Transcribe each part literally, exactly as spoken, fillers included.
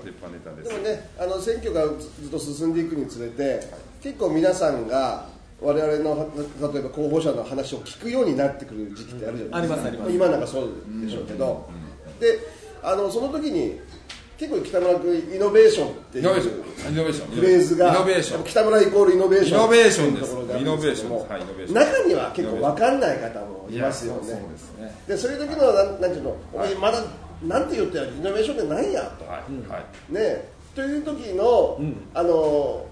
鉄板ネタです。でもね、あの選挙がずっと進んでいくにつれて、はい、結構皆さんが我々の例えば候補者の話を聞くようになってくる時期ってあるじゃないですか。うん、ありますあります。今なんかそうでしょうけど、うんうんうん、で、あのその時に結構北村君イノベーションっていうフレーズが、北村イコールイノベーション、イノベーションです。イノベーションです。はい、イノベーション。中には結構分かんない方もいますよね。そうですね。で、そういう時のなんなんていうの、お前まだなんて言ってやるイノベーションってないやと、はいね、という時の、うん、あの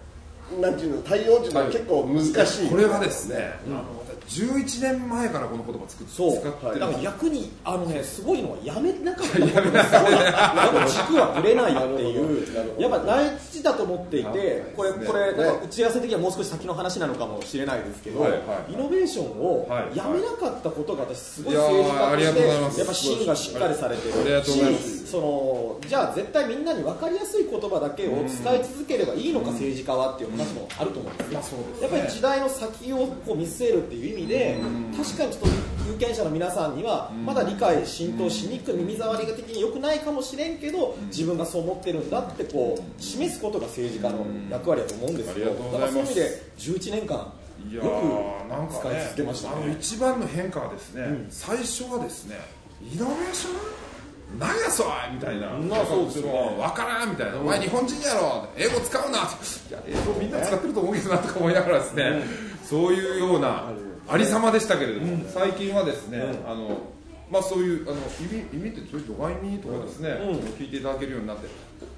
なんていうの対応っていうのは結構難しい。これはですね、うん、あのじゅういちねんまえからこの言葉作って使ってる、はい、逆にあの、ね、すごいのはやめなかったやめなかったやっぱ軸はぶれないっていうやっぱ内地だと思っていて、ね、これ、これなんか打ち合わせ的にはもう少し先の話なのかもしれないですけど、はいはいはい、イノベーションをやめなかったことが私すごい政治家としてやっぱ芯がしっかりされてるし、そのじゃあ絶対みんなに分かりやすい言葉だけを伝え続ければいいのか政治家はっていう話もあると思うんですよ。やっぱり時代の先をこう見据えるっていう意味で、確かにちょっと有権者の皆さんにはまだ理解浸透しにくい、耳障りが的に良くないかもしれんけど、自分がそう思ってるんだってこう示すことが政治家の役割だと思うんですけど、だからそういう意味でじゅういちねんかんよく使い続けましたね。あの一番の変化はですね、うん、最初はですね、イノベーション何やそれみたいな、うん、そうですね、分からんみたいな、お前日本人やろ、英語使うな、いや英語みんな使ってると思うけどなとか思いながらですね、うん、そういうようなありさまでしたけれども、うん、最近はですね、うん、あのまあ、そういうあの意味、意味ってどういうどが意味とかですね、うん、聞いていただけるようになって、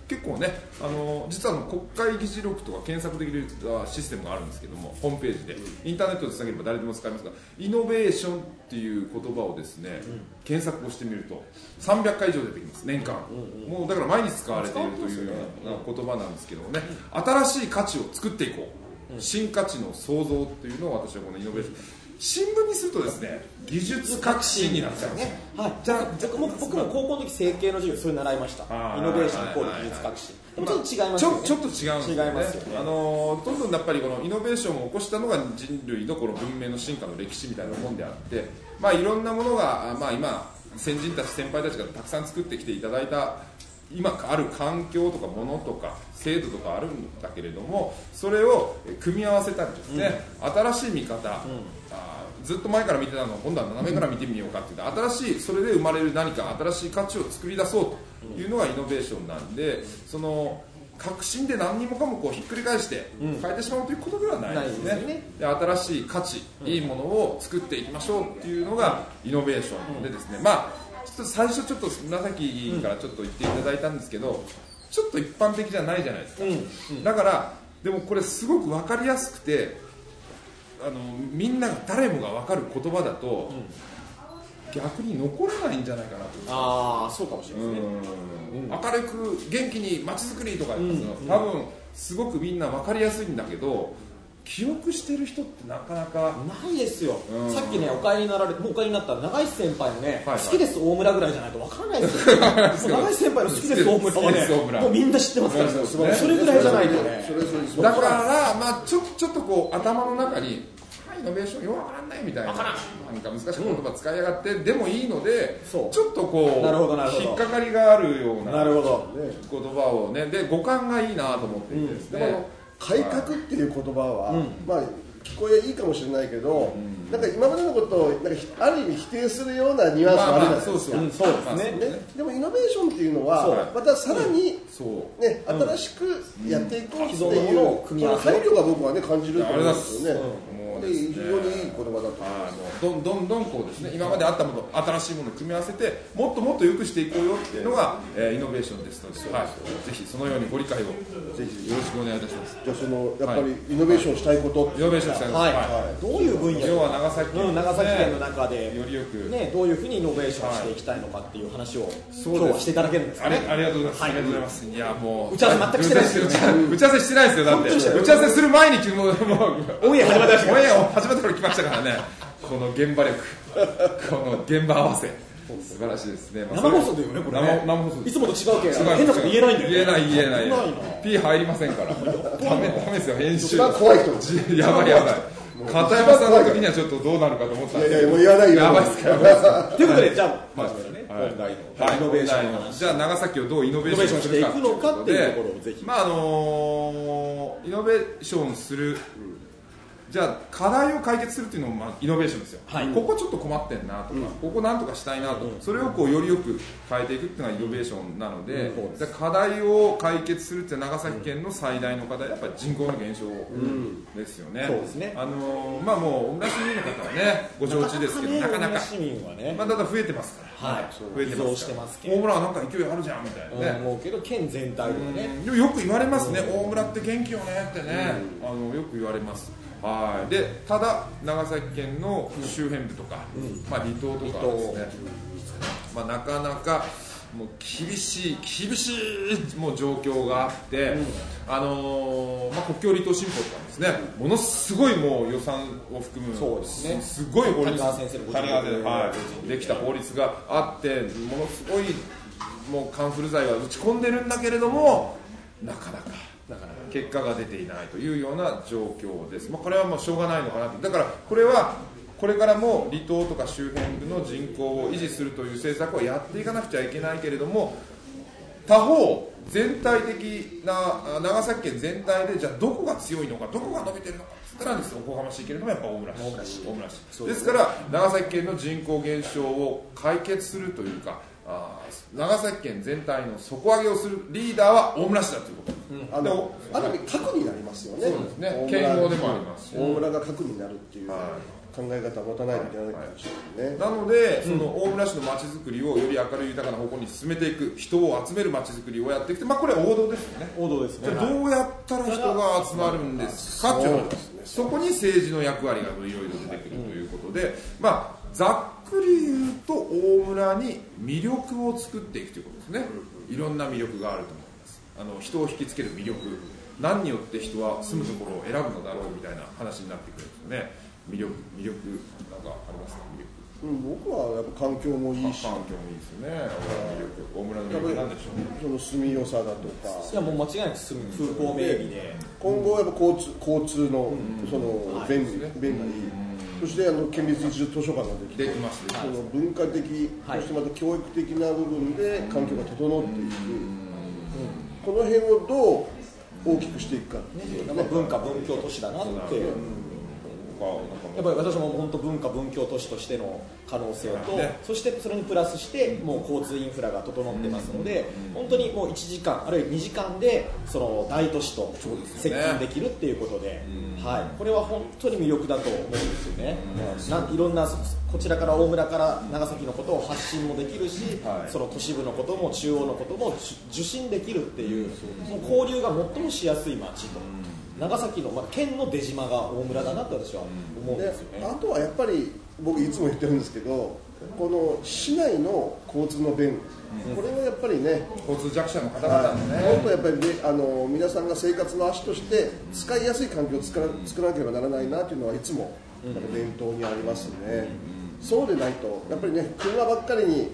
結構ね、あの実はあの国会議事録とか検索できるシステムがあるんですけども、ホームページでインターネットでつなげれば誰でも使えますが、イノベーションっていう言葉をですね、うん、検索をしてみるとさんびゃっかい以上出てきます、年間、うんうん、もうだから毎日使われているというような言葉なんですけどもね、うん、新しい価値を作っていこう、うん、新価値の創造っていうのを私はこのイノベーション、新聞にするとですね、技術革新になっちゃうんですよね。はい、じゃあじゃあ僕ら高校の時、政経の授業それ習いました。イノベーションイコール技術革新。でもちょっと違いますよね。ちょっと違うんですよね。違いますよね。あのどんどんやっぱりこのイノベーションを起こしたのが人類のこの文明の進化の歴史みたいなもんであって、まあいろんなものがまあ今先人たち先輩たちがたくさん作ってきていただいた。今ある環境とかものとか制度とかあるんだけれども、それを組み合わせたりですね、うん、新しい見方、うん、あずっと前から見てたのを今度は斜めから見てみようかって言って、新しいそれで生まれる何か新しい価値を作り出そうというのがイノベーションなんで、その革新で何にもかもこうひっくり返して変えてしまうということではないですね、うん、ないですね。で新しい価値、いいものを作っていきましょうっていうのがイノベーションでですね、うん、まあ最初ちょっと紫からちょっと言っていただいたんですけど、ちょっと一般的じゃないじゃないですか、うんうん、だからでもこれすごく分かりやすくて、あのみんな誰もが分かる言葉だと、うん、逆に残らないんじゃないかなと。ああ、そうかもしれないですね、うん、明るく元気に街づくりとか、うんうん、多分すごくみんな分かりやすいんだけど、記憶してる人ってなかなかないですよ、うん、さっきね、お帰りになられて、もうお帰りになったら長石先輩のね、はいはい、好きです大村ぐらいじゃないと分からないですよ長石先輩の好きです大村はね、もうみんな知ってますから、ね、それぐらいじゃないとね。だから、まあ、ちょ、ちょっとこう頭の中にイノベーションよくわからないみたいな、なんか難しい言葉使いやがって、うん、でもいいのでちょっとこう引っかかりがあるような言葉をね、で語感がいいなと思っていてですね、うん、改革っていう言葉は、うん、まあ、聞こえいいかもしれないけど、うん、なんか今までのことをなんかある意味否定するようなニュアンスがあるじゃないですか、まあまあ、そうですよ、うん、そうですね、ね、でもイノベーションっていうのはまたさらに、うんね、新しくやっていこうっていう、うん、のを組み合わせ配慮が僕は、ね、感じると思うんですよね、うん、で非常にいい言葉だと思います。どんどんどんこうですね、今まであったもの新しいものを組み合わせてもっともっと良くしていこうよっていうのが、えー、イノベーションですので、はい、ぜひそのようにご理解をぜひよろしくお願いいたします。じゃあそのやっぱりイノベーションしたいことって、はい、イノベーションしたいこと、はいはい、どういう分野、要は長崎県、うん、長崎県の中でよりよく、ね、どういうふうにイノベーションしていきたいのかっていう話を、はい、今日はしていただけるんですかね。ありがとうございます、はい、ありがとうございます。いやもう打ち合わせ全くしてないですよ、打ち合わせしてないですよ。だって打ち合わせする前にもうオンエア始まってましたから、オンエア始まってから来ましたからねこの現場力、この現場合わせ素晴らしいですね、まあ、生放送だよねこれね。生放送いつもと違うけど変なこと言えないんだよね。言えない言えない、P 入りませんからダメですよ、編集怖い人やばいやばい。片山さんの時にはちょっとどうなるかと思ったんですけど、いやいやもう言わないよ、やばいですからということで、じゃあ、まあ、本来のイノベーション、はい、じゃあ長崎をどうイノベーションするかということで、まああのー、イノベーションする、じゃあ課題を解決するっていうのも、まあ、イノベーションですよ、はい、ここちょっと困ってんなとか、うん、ここなんとかしたいなと、うん、それをこうよりよく変えていくっていうのがイノベーションなので、うん、で課題を解決するって長崎県の最大の課題はやっぱり人口の減少ですよね、うん、そうですね、あのー、まあもう同じ市民の方はねご承知ですけど、なかなか、ね、まあ、ただ増えてますから、はい、増えてますから大村はなんか勢いあるじゃんみたいなね、うん、もうけど県全体でね、うん、でもよく言われますね、うん、大村って元気よねってね、うん、あのよく言われます。はい。でただ長崎県の周辺部とか、うん、まあ、離島とかですね、まあ、なかなかもう厳しい厳しいもう状況があって、うん、あのーまあ、国境離島新法とかですね、ものすごいもう予算を含む、そうですね、すごい法律、谷川先生のご人でできた法律があって、ものすごいもうカンフル剤は打ち込んでるんだけれども、なかなか。だから結果が出ていないというような状況です、まあ、これはもうしょうがないのかなと。だからこれはこれからも離島とか周辺部の人口を維持するという政策をやっていかなくちゃいけないけれども、他方全体的な長崎県全体でじゃあどこが強いのか、どこが伸びてるのかといったらですね、おこがましいけれどもやっぱ大村市、大村市、大村市です、ね、ですから長崎県の人口減少を解決するというか、あ長崎県全体の底上げをするリーダーは大村市だということ、うん、あのある意味核になりますよね。そうですね、県号でもありますし、大村が核になるっていう、ね、はい、考え方を持たないといけないかもしれないね、はい、なのでその大村市のまちづくりをより明るい豊かな方向に進めていく、人を集めるまちづくりをやっていく、まあ、これは王道ですよね。王道ですね。じゃあどうやったら人が集まるんですかっていうのです、ね、そこに政治の役割がいろいろ出てくるということで、まあざっくり言うと大村に魅力を作っていくということですね。いろんな魅力があると思います。あの人を引きつける魅力、何によって人は住むところを選ぶのだろうみたいな話になってくるんですよね。魅力、魅力なんかありますか？魅力、うん、僕はやっぱ環境もいいし、環境もいいですよね。大村の魅力なんでしょうね。その住みよさだとか、いやもう間違いなく住む風光明媚で、今後はやっぱ交通、交通の、うん、その便利、うん、便利、うん、そしてあの県立一条図書館ができて、できます、その文化的、はい、そしてまた教育的な部分で環境が整っていく、この辺をどう大きくしていくかっていうのが、ね、文化文教都市だなって、やっぱり私も本当文化文教都市としての可能性と、そしてそれにプラスしてもう交通インフラが整ってますので、本当にもういちじかんあるいはにじかんでその大都市と接近できるっていうことで、はい、これは本当に魅力だと思うんですよね。いろんなこちらから大村から長崎のことを発信もできるし、その都市部のことも中央のことも受信できるっていう、もう交流が最もしやすい街と。長崎の、まあ、県の出島が大村だなと私は思うんですよね。あとはやっぱり僕いつも言ってるんですけど、この市内の交通の便、うん、これはやっぱりね、交通弱者の方々のね、もっとやっぱりあの皆さんが生活の足として使いやすい環境を作ら、作らなければならないなというのはいつも伝統にありますね、うん、そうでないとやっぱりね、車ばっかりに、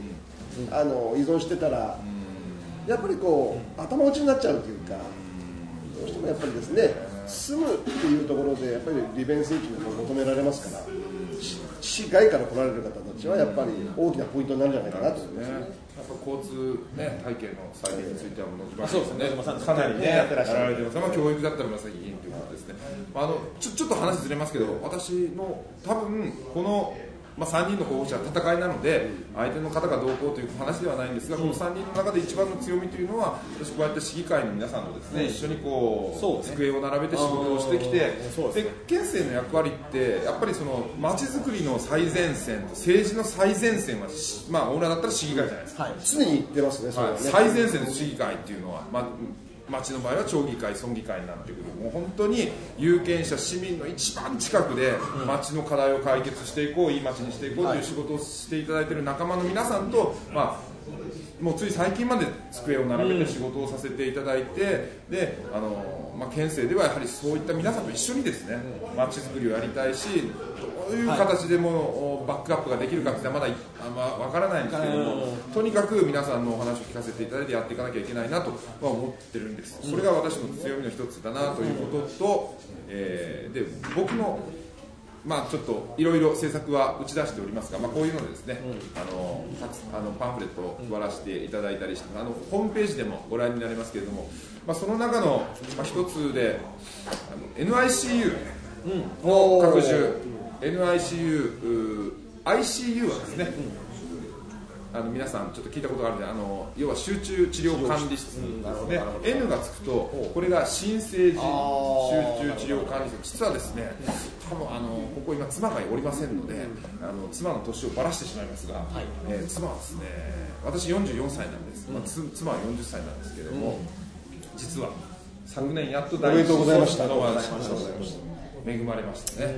うん、あの依存してたら、うん、やっぱりこう頭打ちになっちゃうというか、どうしてもやっぱりですね、住むっていうところでやっぱり利便性というのも求められますから、市外から来られる方たちはやっぱり大きなポイントになるんじゃないかなと思いますね。やっぱ交通、ね、体系の再現についてはもう野島さん、ね、ね、かなり、ね、やってらっしゃる、まあ、教育だったら紫議員ということですね。あのちょ、ちょっと話ずれますけど、私の多分この、まあ、さんにんの候補者は戦いなので、相手の方がどうこうという話ではないんですが、このさんにんの中で一番の強みというのは、私こうやって市議会の皆さんとですね、一緒にこう机を並べて仕事をしてきて、で県政の役割ってやっぱりその街づくりの最前線と政治の最前線は、まあ大村だったら市議会じゃないですか、はい、常に言ってますね、それはね、最前線の市議会っていうのは、まあ町の場合は町議会、村議会になってくる、もう本当に有権者、市民の一番近くで町の課題を解決していこう、いい町にしていこうという仕事をしていただいている仲間の皆さんと、まあ、もうつい最近まで机を並べて仕事をさせていただいて、であの、まあ、県政ではやはりそういった皆さんと一緒にですね、町づくりをやりたいし、どういう形でもバックアップができるかってまだわからないんですけども、とにかく皆さんのお話を聞かせていただいてやっていかなきゃいけないなとは思ってるんです。それが私の強みの一つだなということと、えー、で僕のまあ、ちょっといろいろ政策は打ち出しておりますが、まあ、こういうのでですね、うん、あのあのパンフレットを配らせていただいたりして、あのホームページでもご覧になれますけれども、まあ、その中の、まあ、一つであの エヌアイシーユー の拡充、うん、エヌアイシーユー アイシーユー はですね、うん、あの皆さんちょっと聞いたことがあるんで、あの要は集中治療管理室ですね、うん、N がつくとこれが新生児集中治療管理室、実はですね、多分あのここ今妻がおりませんので、あの妻の年をばらしてしまいますが、はい、えー、妻はですね、私よんじゅうよんさいなんです、うん、まあ、つ妻はよんじゅっさいなんですけれども、うん、実は昨年やっと第一子の話恵まれましたね、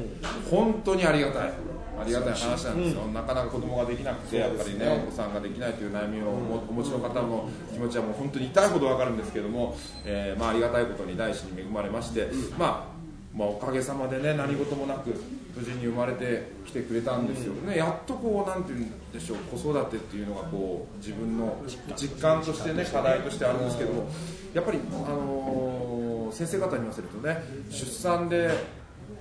うん、本当にありがたいありがたい話なんですよ、うん、なかなか子供ができなくて、やっぱりね、お子さんができないという悩みをお持ちの方の気持ちはもう本当に痛いほど分かるんですけども、えーまあ、ありがたいことに第一子に恵まれまして、うん、まあまあ、おかげさまでね、何事もなく無事に生まれてきてくれたんですよ、うん、ね、やっとこう、なんていうんでしょう、子育てっていうのがこう自分の実感としてね、課題としてあるんですけども、やっぱり、あのー、先生方に言わせるとね、出産で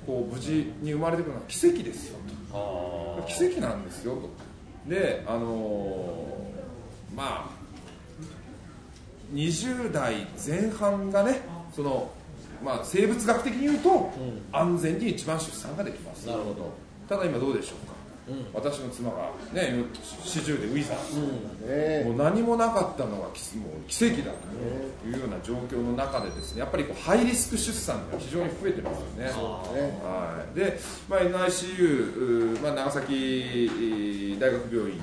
こう無事に生まれてくるのは奇跡ですよと、奇跡なんですよと、で、あのー、まあにじゅうだいぜんはんがね、そのまあ、生物学的に言うと、うん、安全に一番出産ができます。なるほど。ただ今どうでしょうか、うん、私の妻が、ね、よんじゅうでウィザー、うんえー、もう何もなかったのがもう奇跡だというような状況の中でですね、やっぱりこうハイリスク出産が非常に増えてますよね。そうね、はい、で、まあ、エヌアイシーユー、まあ、長崎大学病院、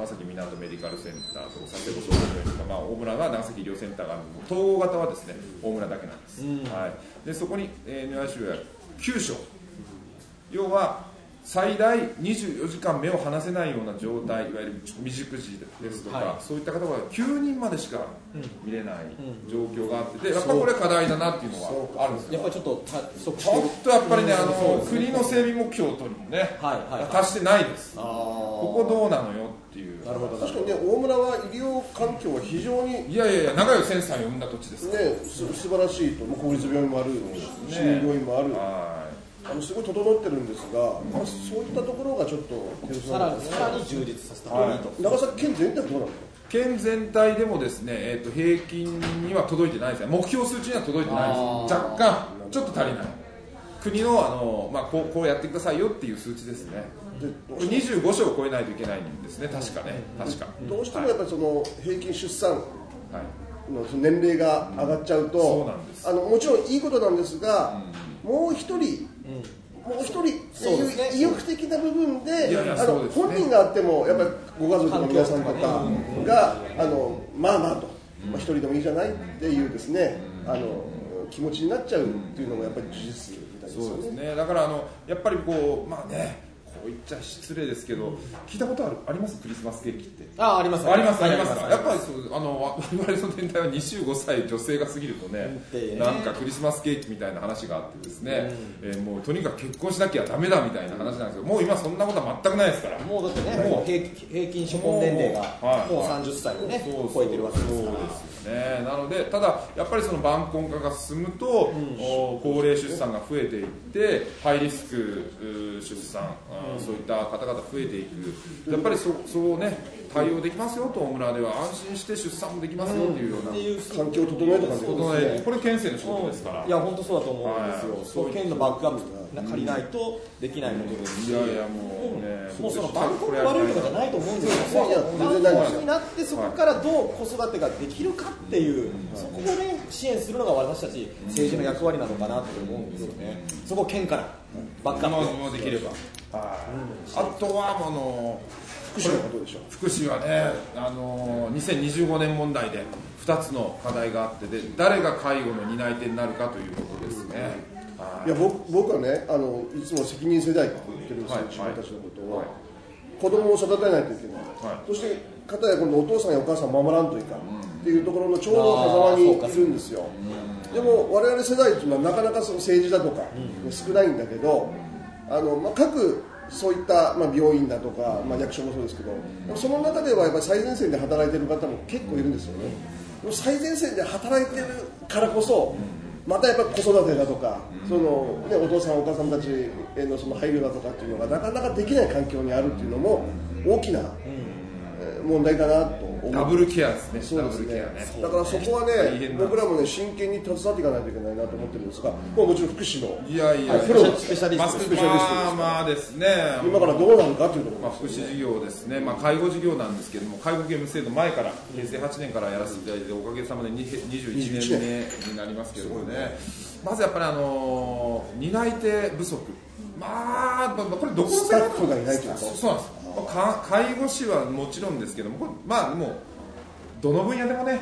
長崎港メディカルセンターと佐世保総合病院とか、まあ、大村は長崎医療センターがあるので、統合型はですね大村だけなんです、うんはい、でそこに エヌアイシーユー はきゅうしょう、要は最大にじゅうよじかん目を離せないような状態、いわゆる未熟児ですとか、はい、そういった方はきゅうにんまでしか見れない状況があって、でやっぱりこれ課題だなっていうのはあるんですよ。やっぱりちょっとちょっとやっぱりね、あの国の整備目標ともね、はいはいはい、達してないです。あ、ここどうなのよっていう。なるほど。確かにね、大村は医療環境は非常に、いやいやいや、長与先生を生んだ土地ですからね、す素晴らしいと、公立病院もある、市民病院もある。はい、あのすごい整ってるんですが、まあ、そういったところがちょっとさらにさらに充実させた方がいいと。長崎県全体はどうなの？県全体でもですね、えーと、平均には届いてないですね。目標数値には届いてないです。若干ちょっと足りない。国の、あの、まあ、こう、こうやってくださいよっていう数値ですね。にじゅうごしょうを超えないといけないんですね。確かね、確か。どうしてもやっぱりその平均出産の年齢が上がっちゃうと、そうなんです。あのもちろんいいことなんですが、うん、もう一人うん、もう一人、ね、意欲的な部分で、いやいや、あの、ね、本人があってもやっぱりご家族の皆さんとかが、うんうん、あのまあまあと、うんまあ、一人でもいいじゃないっていうですね、うん、あの気持ちになっちゃうっていうのもやっぱり事実みたいですよね。そうですね。だからあのやっぱりこうまあね、こう言っちゃ失礼ですけど、聞いたことあるあります？クリスマスケーキって。あ、ありますありますあります。やっぱりそう、あの我々の年代はにじゅうごさい女性が過ぎるとね、なんかクリスマスケーキみたいな話があってですね、えー、もうとにかく結婚しなきゃダメだみたいな話なんですけど、もう今そんなことは全くないですから。もうだってね、もう平均初婚年齢がもうさんじゅっさいをね超えてるわけですから。そうですよね。なので、ただやっぱりその晩婚化が進むと、うん、高齢出産が増えていってハイリスク出産、うん、そういった方々増えていく。やっぱり そ, そうね対応できますよと、大村では安心して出産もできますよというような、うん、環境を整えてますね。これ県政の仕事ですから。いや本当そうだと思うんですよ。はい、県のバックアップが借りないとできないことですし、うんうん、いやいやもうね、もうそのバックアップ悪いとかじゃないと思うんですけど、バックになってそこからどう子育てができるかっていう、うん、そこをね支援するのが私たち政治の役割なのかなと思うんですよね。うん、そこを県からバックアップできれば。あ, あとはあの福祉はどうでしょう。福祉はね、あのにせんにじゅうごねん問題でふたつの課題があって、で誰が介護の担い手になるかということですね。いや 僕, 僕はね、あのいつも責任世代って言ってるんですよ、自分たちのことを、はいはい、子供を育てないといけない、はい、そして片や今度お父さんやお母さんを守らんといかん、うん、っていうところのちょうど狭間にいるんですよ。でも我々世代っていうのはなかなかその政治だとか少ないんだけど、あのまあ、各そういった、まあ、病院だとか、まあ、役所もそうですけど、その中ではやっぱり最前線で働いている方も結構いるんですよね。最前線で働いているからこそまたやっぱ子育てだとか、そのね、お父さんお母さんたちへのその配慮だとかっていうのがなかなかできない環境にあるっていうのも大きな問題かなと思う。ダブルケアですね。そうですね。ダブルケアね。だからそこはね、僕らもね真剣に携わっていかないといけないなと思ってるんですが、もうもちろん福祉のいやいやプロのスペシャリスト、スペシャリストですから、まあですね、今からどうなるかというところ、ね、まあ、福祉事業ですね、まあ、介護事業なんですけども、介護ゲーム制度前からへいせいはちねんからやらせていただいて、おかげさまでにじゅういちねんめになりますけどもね、まずやっぱりあの担い手不足、まあこれどこスタッフがいないというか、そうなんです。介護士はもちろんですけども、まあ、もうどの分野でもね、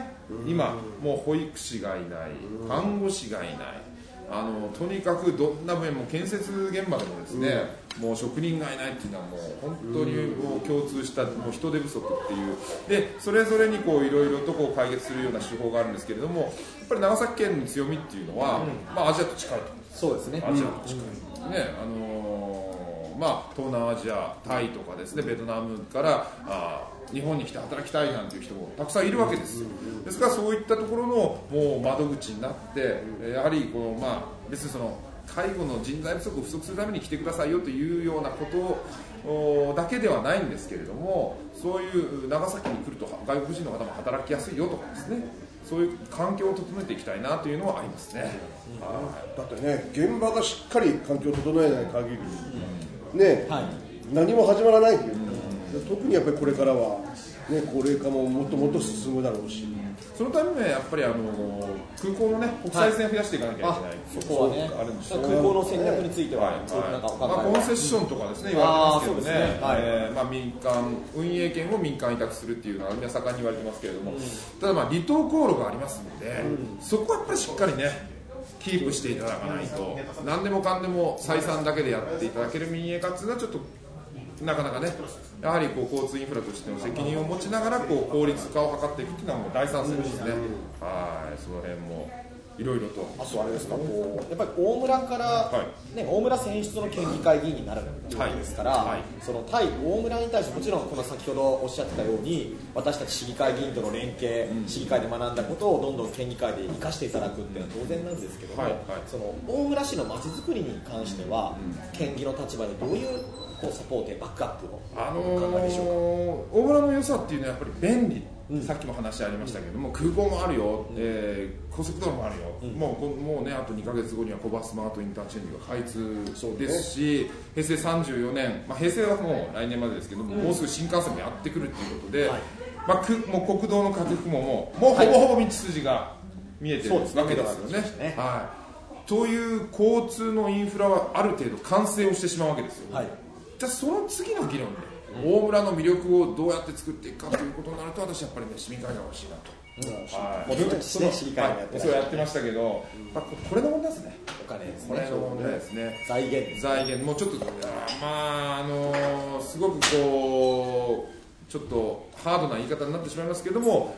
今、もう保育士がいない、看護師がいない、あのとにかくどんな分野も建設現場でもですね、もう職人がいないっていうのは、もう本当にもう共通したもう人手不足っていうで、それぞれにいろいろとこう解決するような手法があるんですけれども、やっぱり長崎県の強みっていうのは、まあ、アジアと近いと、そうですね、アジアと近い、うん、ね、あのーまあ、東南アジア、タイとかですね、ベトナムからあ日本に来て働きたいなんていう人もたくさんいるわけですよ。ですからそういったところのもう窓口になって、やはりこの、まあ、別にその介護の人材不足を不足するために来てくださいよというようなことだけではないんですけれども、そういう長崎に来ると外国人の方も働きやすいよとかですね、そういう環境を整えていきたいなというのはありますね。はい、だってね、現場がしっかり環境を整えない限り、ね、はい、何も始まらないという、うん、特にやっぱりこれからは、ね、高齢化ももっともっと進むだろうし、そのためにはやっぱりあの空港の、ね、国際線を増やしていかなきゃいけない、はい、そこはね、あるんですよ。空港の戦略については、コンセッションとかですね、言われてますけどね、あ、えーまあ、民間運営権を民間委託するっていうのは皆さん盛んに言われてますけれども、うん、ただ、まあ、離島航路がありますので、うん、そこはやっぱりしっかりね、キープしていただかないと、何でもかんでも採算だけでやっていただける民営化というのはちょっとなかなかね、やはりこう交通インフラとしての責任を持ちながらこう効率化を図っていくというのはもう大賛成ですね。はい、その辺もいろいろと。あとあれですか、こうやっぱり大村から、はいね、大村選出の県議会議員になるわけですから、はいはい、その対大村に対してもちろんこの先ほどおっしゃってたように、私たち市議会議員との連携、うん、市議会で学んだことをどんどん県議会で生かしていただくっていうのは当然なんですけども、はいはい、その大村市のまちづくりに関しては、うん、県議の立場でどういうこうサポートやバックアップを考えでしょうか。あのー、大村の良さっていうのはやっぱり便利。うん、さっきも話ありましたけども、空港もあるよ、うん、えー、高速道路もあるよ、うん、もう、もうね、あとにかげつごには小バスマートインターチェンジが開通ですし、へいせいさんじゅうよねん、まあ、平成はもう来年までですけども、うん、もうすぐ新幹線もやってくるということで、はい、まあ、もう国道の拡幅ももう、もうほぼほぼ道筋が見えてるわけですよね。はい、はい、という交通のインフラはある程度完成をしてしまうわけですよ、はい、じゃあその次の議論で大村の魅力をどうやって作っていくかということになると、私やっぱりね、市民会が欲しいなと、もうずっと市民会がやってましたけど、これの問題ですね、お金ですね、これの問題ですね、財源、財源、もうちょっと、まあ、あのすごくこう、ちょっとハードな言い方になってしまいますけれども、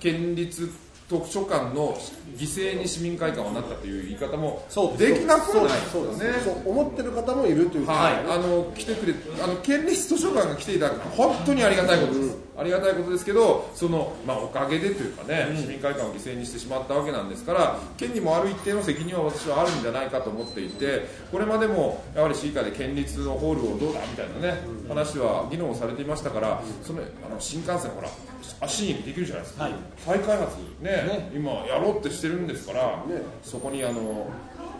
県立図書館の犠牲に市民会館はなったという言い方もできなくはないですよね。思ってる方もいるというか、はい、あの来てくれ、あの県立図書館が来ていただくのは本当にありがたいことです、うん、ありがたいことですけど、その、まあ、おかげでというかね、市民会館を犠牲にしてしまったわけなんですから、県にもある一定の責任は私はあるんじゃないかと思っていて、これまでもやはり市議会で県立のホールをどうだみたいなね、話は議論されていましたから、そのあの新幹線ほら、新駅できるじゃないですか、はい、再開発ね、ね、今やろうってしてるんですから、ね、そこにあの、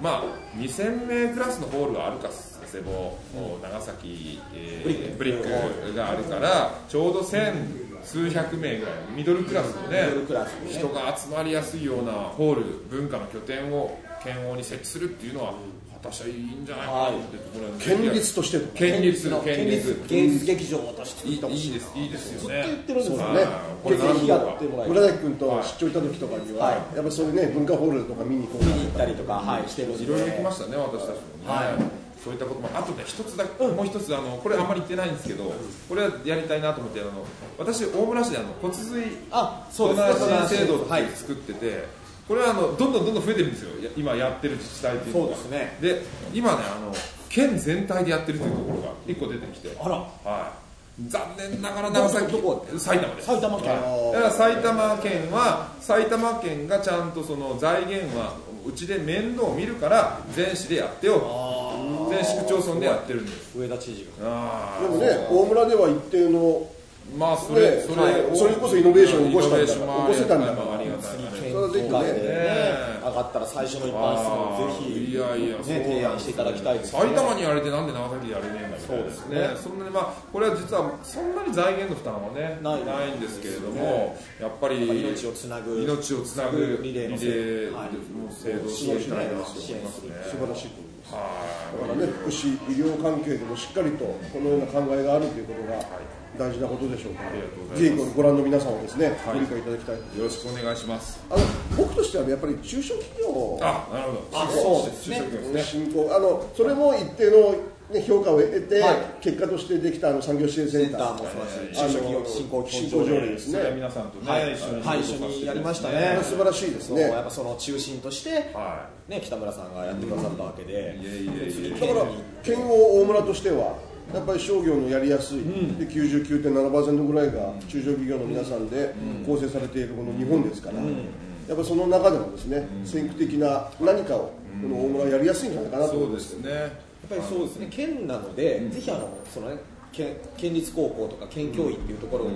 まあ、にせんめいクラスのホールがあるか、佐世保、うん、長崎、えー、ブリックがあるから、うん、ちょうど千数百名ぐらいミドルクラスの、ね、うん、人が集まりやすいようなホール、文化の拠点を県央に設置するっていうのは、果たしていいんじゃないかなと思って、はい、県立としての県立の県立芸術劇場を私作ったほしいな、いいですよね、ずっと言ってるんですよね。これぜひやってもらえる。村崎君と出張行った時とかには、はい、やっぱりそういうね、文化ホールとか見に行こう、見に行ったりとか、はい、してるのでいろいろ行きましたね、私たちもね、はい、そういったこともあとね、一つだけ、もう一つ、あのこれあんまり言ってないんですけど、これはやりたいなと思って、あの私大村市であの骨髄ドナー制度を作ってて、これはあのどんどんどんどん増えてるんですよ、今やってる自治体というのが。そうですね。で、今ね、あの県全体でやってるというところがいっこ出てきて、あら、はい、残念ながら長崎、どこ埼玉です。埼玉県、だから埼玉県は埼玉県がちゃんとその財源はうちで面倒を見るから全市でやってよ、全市区町村でやってるんです。上田知事があでもね、大村では一定のまあそれ、ね、それ、はい、それこそイノベーションを起こしたんだから、起こせたんだから、ありがたいな、それはぜひね、上がったら最初の一般質問をぜひ、いやいや、ね、提案していただきたいですね。埼玉にやれてなんで長崎でやれねえんだみたいな。そうですね。そんなにまあこれは実はそんなに財源の負担はねない、ないんですけれども、やっぱり命をつなぐ、命をつなぐリレーの制度を支援していただきたいと思いますね。素晴らしいと思います。だからね、福祉医療関係でもしっかりとこのような考えがあるということが。はい、大事なことでしょうか。ぜひご覧の皆さんをですね、はい、ご理解いただきたい。よろしくお願いします。あの僕としては、ね、やっぱり中小企業、あ、なるほど、あ、そうですね。振興、あのそれも一定の。ね、評価を得て、はい、結果としてできたあの産業支援センターも中小企業振興基本条例ですね。皆さんとね、はい、一緒に、はい、一緒にやりましたね。素晴らしいですね。やっぱその中心として、はい、ね、北村さんがやってくださったわけで、だから県を大村としては。やっぱり商業のやりやすい、うん、で きゅうじゅうきゅうてんななパーセント ぐらいが中小企業の皆さんで構成されているこの日本ですから、うんうん、やっぱりその中でもですね、うん、先駆的な何かをこの大村はやりやすいんじゃないかなと思います。そうですね。やっぱりそうですね。県なので、うん、ぜひあのそのね、県, 県立高校とか県教育というところを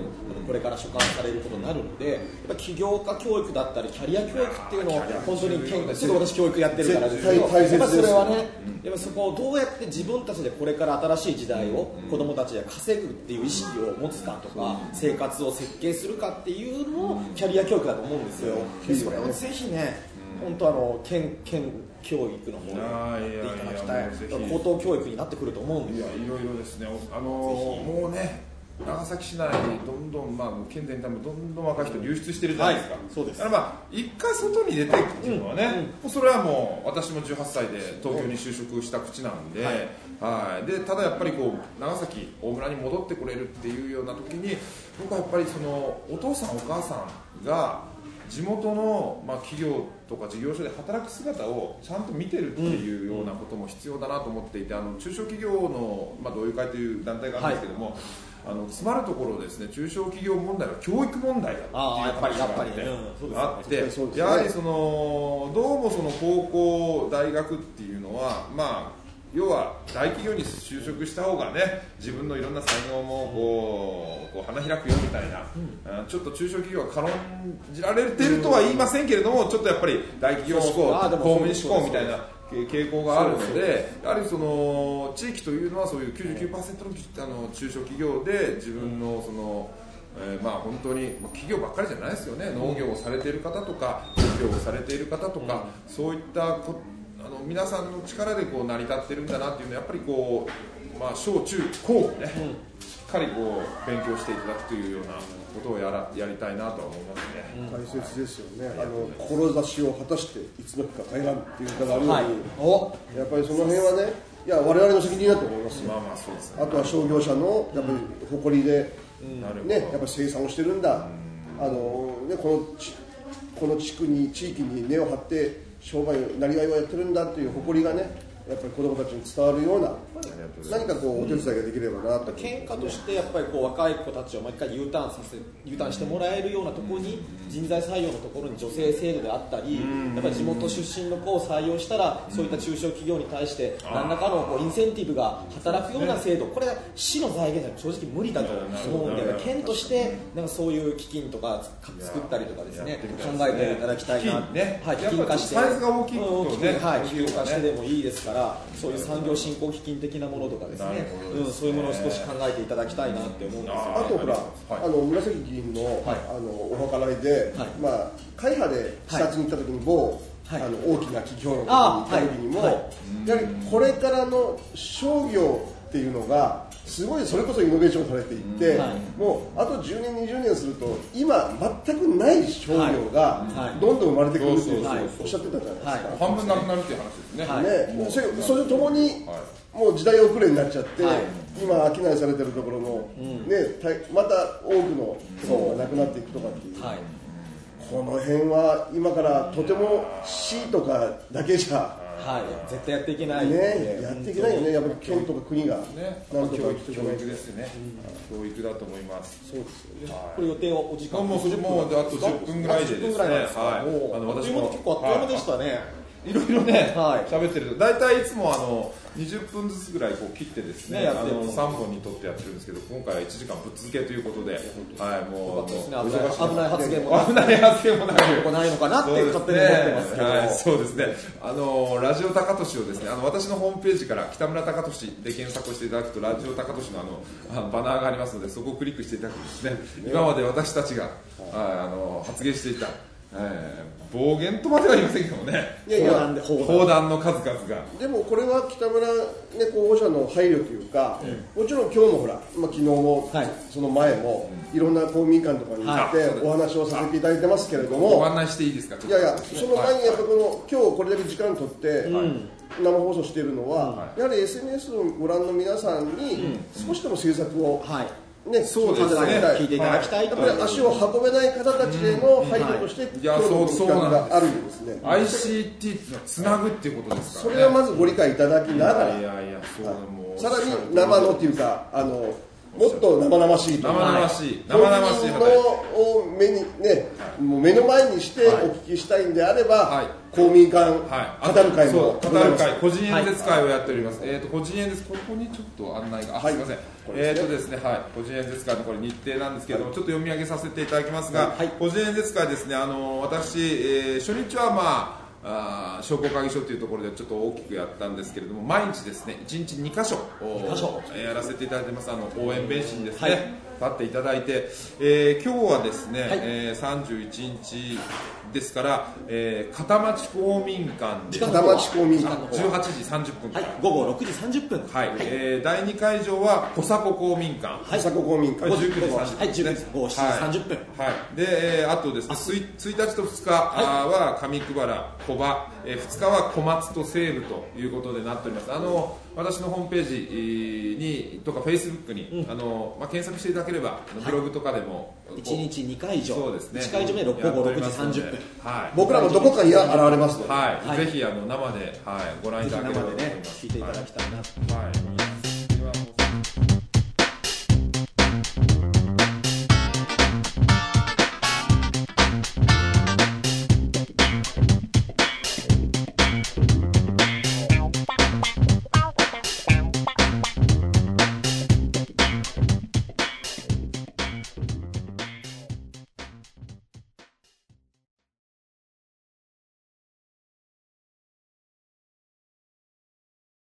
これから所管されることになるので、やっぱ起業家教育だったりキャリア教育っていうのを本当に県がちょっと私教育やってるからですけど、やっぱそれはね、やっぱそこをどうやって自分たちでこれから新しい時代を子どもたちが稼ぐっていう意識を持つかとか、生活を設計するかっていうのをキャリア教育だと思うんですよ。でそれをぜひね、本当あの 県, 県教育の方にやっていただきたい。高等教育になってくると思うんですよ。いや、いろいろですね。あのもうね、長崎市内にどんどん、まあ、県全体もどんどん若い人流出してるじゃないですか、はい、そうです。だからまあ一回外に出ていくっていうのはね、うんうん、もうそれはもう私もじゅうはっさいで東京に就職した口なんで、はいはい、でただやっぱりこう長崎大村に戻ってこれるっていうような時に、僕はやっぱりそのお父さんお母さんが地元の、まあ、企業とか事業所で働く姿をちゃんと見てるっていうようなことも必要だなと思っていて、あの中小企業の、まあ、同友会という団体があるんですけども、はい、あの詰まるところですね、中小企業問題は教育問題だっていう話があって、やはりそのどうもその高校大学っていうのは、まあ要は大企業に就職した方がね、自分のいろんな才能もこう、こう花開くよみたいな、うん、ちょっと中小企業は軽んじられてるとは言いませんけれども、ちょっとやっぱり大企業志向、公務員志向みたいな傾向があるので、やはりその地域というのはそういう きゅうじゅうきゅうパーセント の、あの中小企業で自分のその、えー、まあ本当に企業ばっかりじゃないですよね。農業をされている方とか、漁業をされている方とか、うん、そういったこあの皆さんの力でこう成り立ってるんだなっていうのは、やっぱりこう、まあ、小中高ね、うん、しっかりこう勉強していただくというようなことを や, らやりたいなとは思いますね。大切ですよね。あの志を果たしていつの日か帰らんっていう歌があるように、はい、やっぱりその辺はね、いや我々の責任だと思いますよ。まあまあそうですね。あとは商業者のやっぱり誇りで、うん、ね、やっぱり生産をしてるんだ、うん、あのね、このちこの地区に地域に根を張って商売なりわいをやってるんだっていう誇りがね、やっぱり子どもたちに伝わるような何かこうお手伝いができればなと、うん、県下としてやっぱりこう若い子たちを毎回 U ターンさせ U ターンしてもらえるようなところに、人材採用のところに女性制度であったり、やっぱり地元出身の子を採用したら、そういった中小企業に対して何らかのこうインセンティブが働くような制度、これは市の財源じゃ正直無理だと思うんで、県としてなんかそういう基金とか作ったりとかですね、考えていただきたいな。金ね、はい、基金化して、サイズが大きいとね、はい、基金化してでもいいですから、そういう産業振興基金的なものとかですね、うん、そういうものを少し考えていただきたいなって思うんですよ、ね。あとほら、はい、あの紫議員の、はい、あのお計らいで、はい、まあ会派で視察に行った時に某、はい、あの大きな企業の行った時にも、はいはい、やはりこれからの商業っていうのがすごい、それこそイノベーションされていって、うん、はい、もうあとじゅうねんにじゅうねんすると今全くない商業がどんどん生まれてくるっていう、はい、おっしゃってたじゃないですか。半分なくなるっていう話ですね。はい、ね、それ、それとともに、はい、もう時代遅れになっちゃって、はい、今商いされてるところも、うん、ね、また多くの層がなくなっていくとかっていう、はい、この辺は今からとても シー とかだけじゃ、はい、絶対やっていけない、ねね、やっていけないよね。やっぱり県とか国がなんとか教育、教育ですね、うん、教育だと思います。そうですよね、はい、これ予定はお時間もうもうあとじゅっぷんぐらいでですね、はい、あの私も結構あっという間でしたね、はいはいいろいろね、はい、喋ってるとだいたいいつもあのにじゅっぷんずつぐらいこう切ってですね、ねあのさんぼんにとってやってるんですけど、今回はいちじかんぶっ続けということで、はい、もう危ない発言も危ない発言もないのかなって勝手に思ってますけど、はい、そうですね、あのラジオ高俊をですね、あの私のホームページから北村高俊で検索していただくとラジオ高俊のあのバナーがありますので、そこをクリックしていただくとですね、今まで私たちが、はい、あの発言していたえー、暴言とまでは言いませんけどもね、いやいや砲弾の数々が。でもこれは北村、ね、候補者の配慮というか、うん、もちろん今日もほら、まあ、昨日も、はい、その前も、うん、いろんな公民館とかに行って、はい、お話をさせていただいてますけれども、ご案内していいですか。いやいや、その前にやっぱこの、はい、今日これだけ時間取って、はい生放送しているのは、はい、やはり エスエヌエス をご覧の皆さんに少しでも政策を、うんはいね、そうですね、聞いていただきたい、はい、やっぱり足を運べない方たちへの配慮として、うんはい、いやそうそうがあるんですね。 アイシーティー をつなぐっていうことですから、ね、それはまずご理解いただきながら、いやいやそうもうさらに生のっていうかあのもっと生々しいという生々しい生々しいを目にね、はい、もう目の前にしてお聞きしたいんであれば、はい、公民館語る会も語る会個人演説会をやっております、はい、えーと個人演説ここにちょっと案内が、はい、すみません、ね、えーとですねはい個人演説会のこれ日程なんですけれども、はい、ちょっと読み上げさせていただきますが、はい、個人演説会ですね、あの私、えー、初日はまああ商工会議所というところでちょっと大きくやったんですけれども、毎日ですねいちにちにか所やらせていただいてます。あの応援弁士にですね、はい、立っていただいて、えー、今日はですね、はいえー、さんじゅういちにちですから、えー、片町公民館で片町公民館じゅうはちじさんじゅっぷんから、はい、ごごろくじさんじゅっぷん、はいはいえー、だいにかい場は小迫公民館、はい、小迫公民館じゅうくじさんじゅっぷんですね、ごじさんじゅっぷん、はいはい、で、えー、あとですねついたちとふつかは上久原小場、えー、ふつかは小松と西部ということでなっております。あの私のホームページにとかフェイスブックに、うんあのまあ、検索していただければブログとかでも、はい、いちにちにかい場、そうですね、いっかい場目はごごろくじさんじゅっぷん、はい、僕らもどこかに現れますので、はいはい、ぜひあの生で、はい、ご覧いただければと思います、ね、聞いていただきたいな、はいはい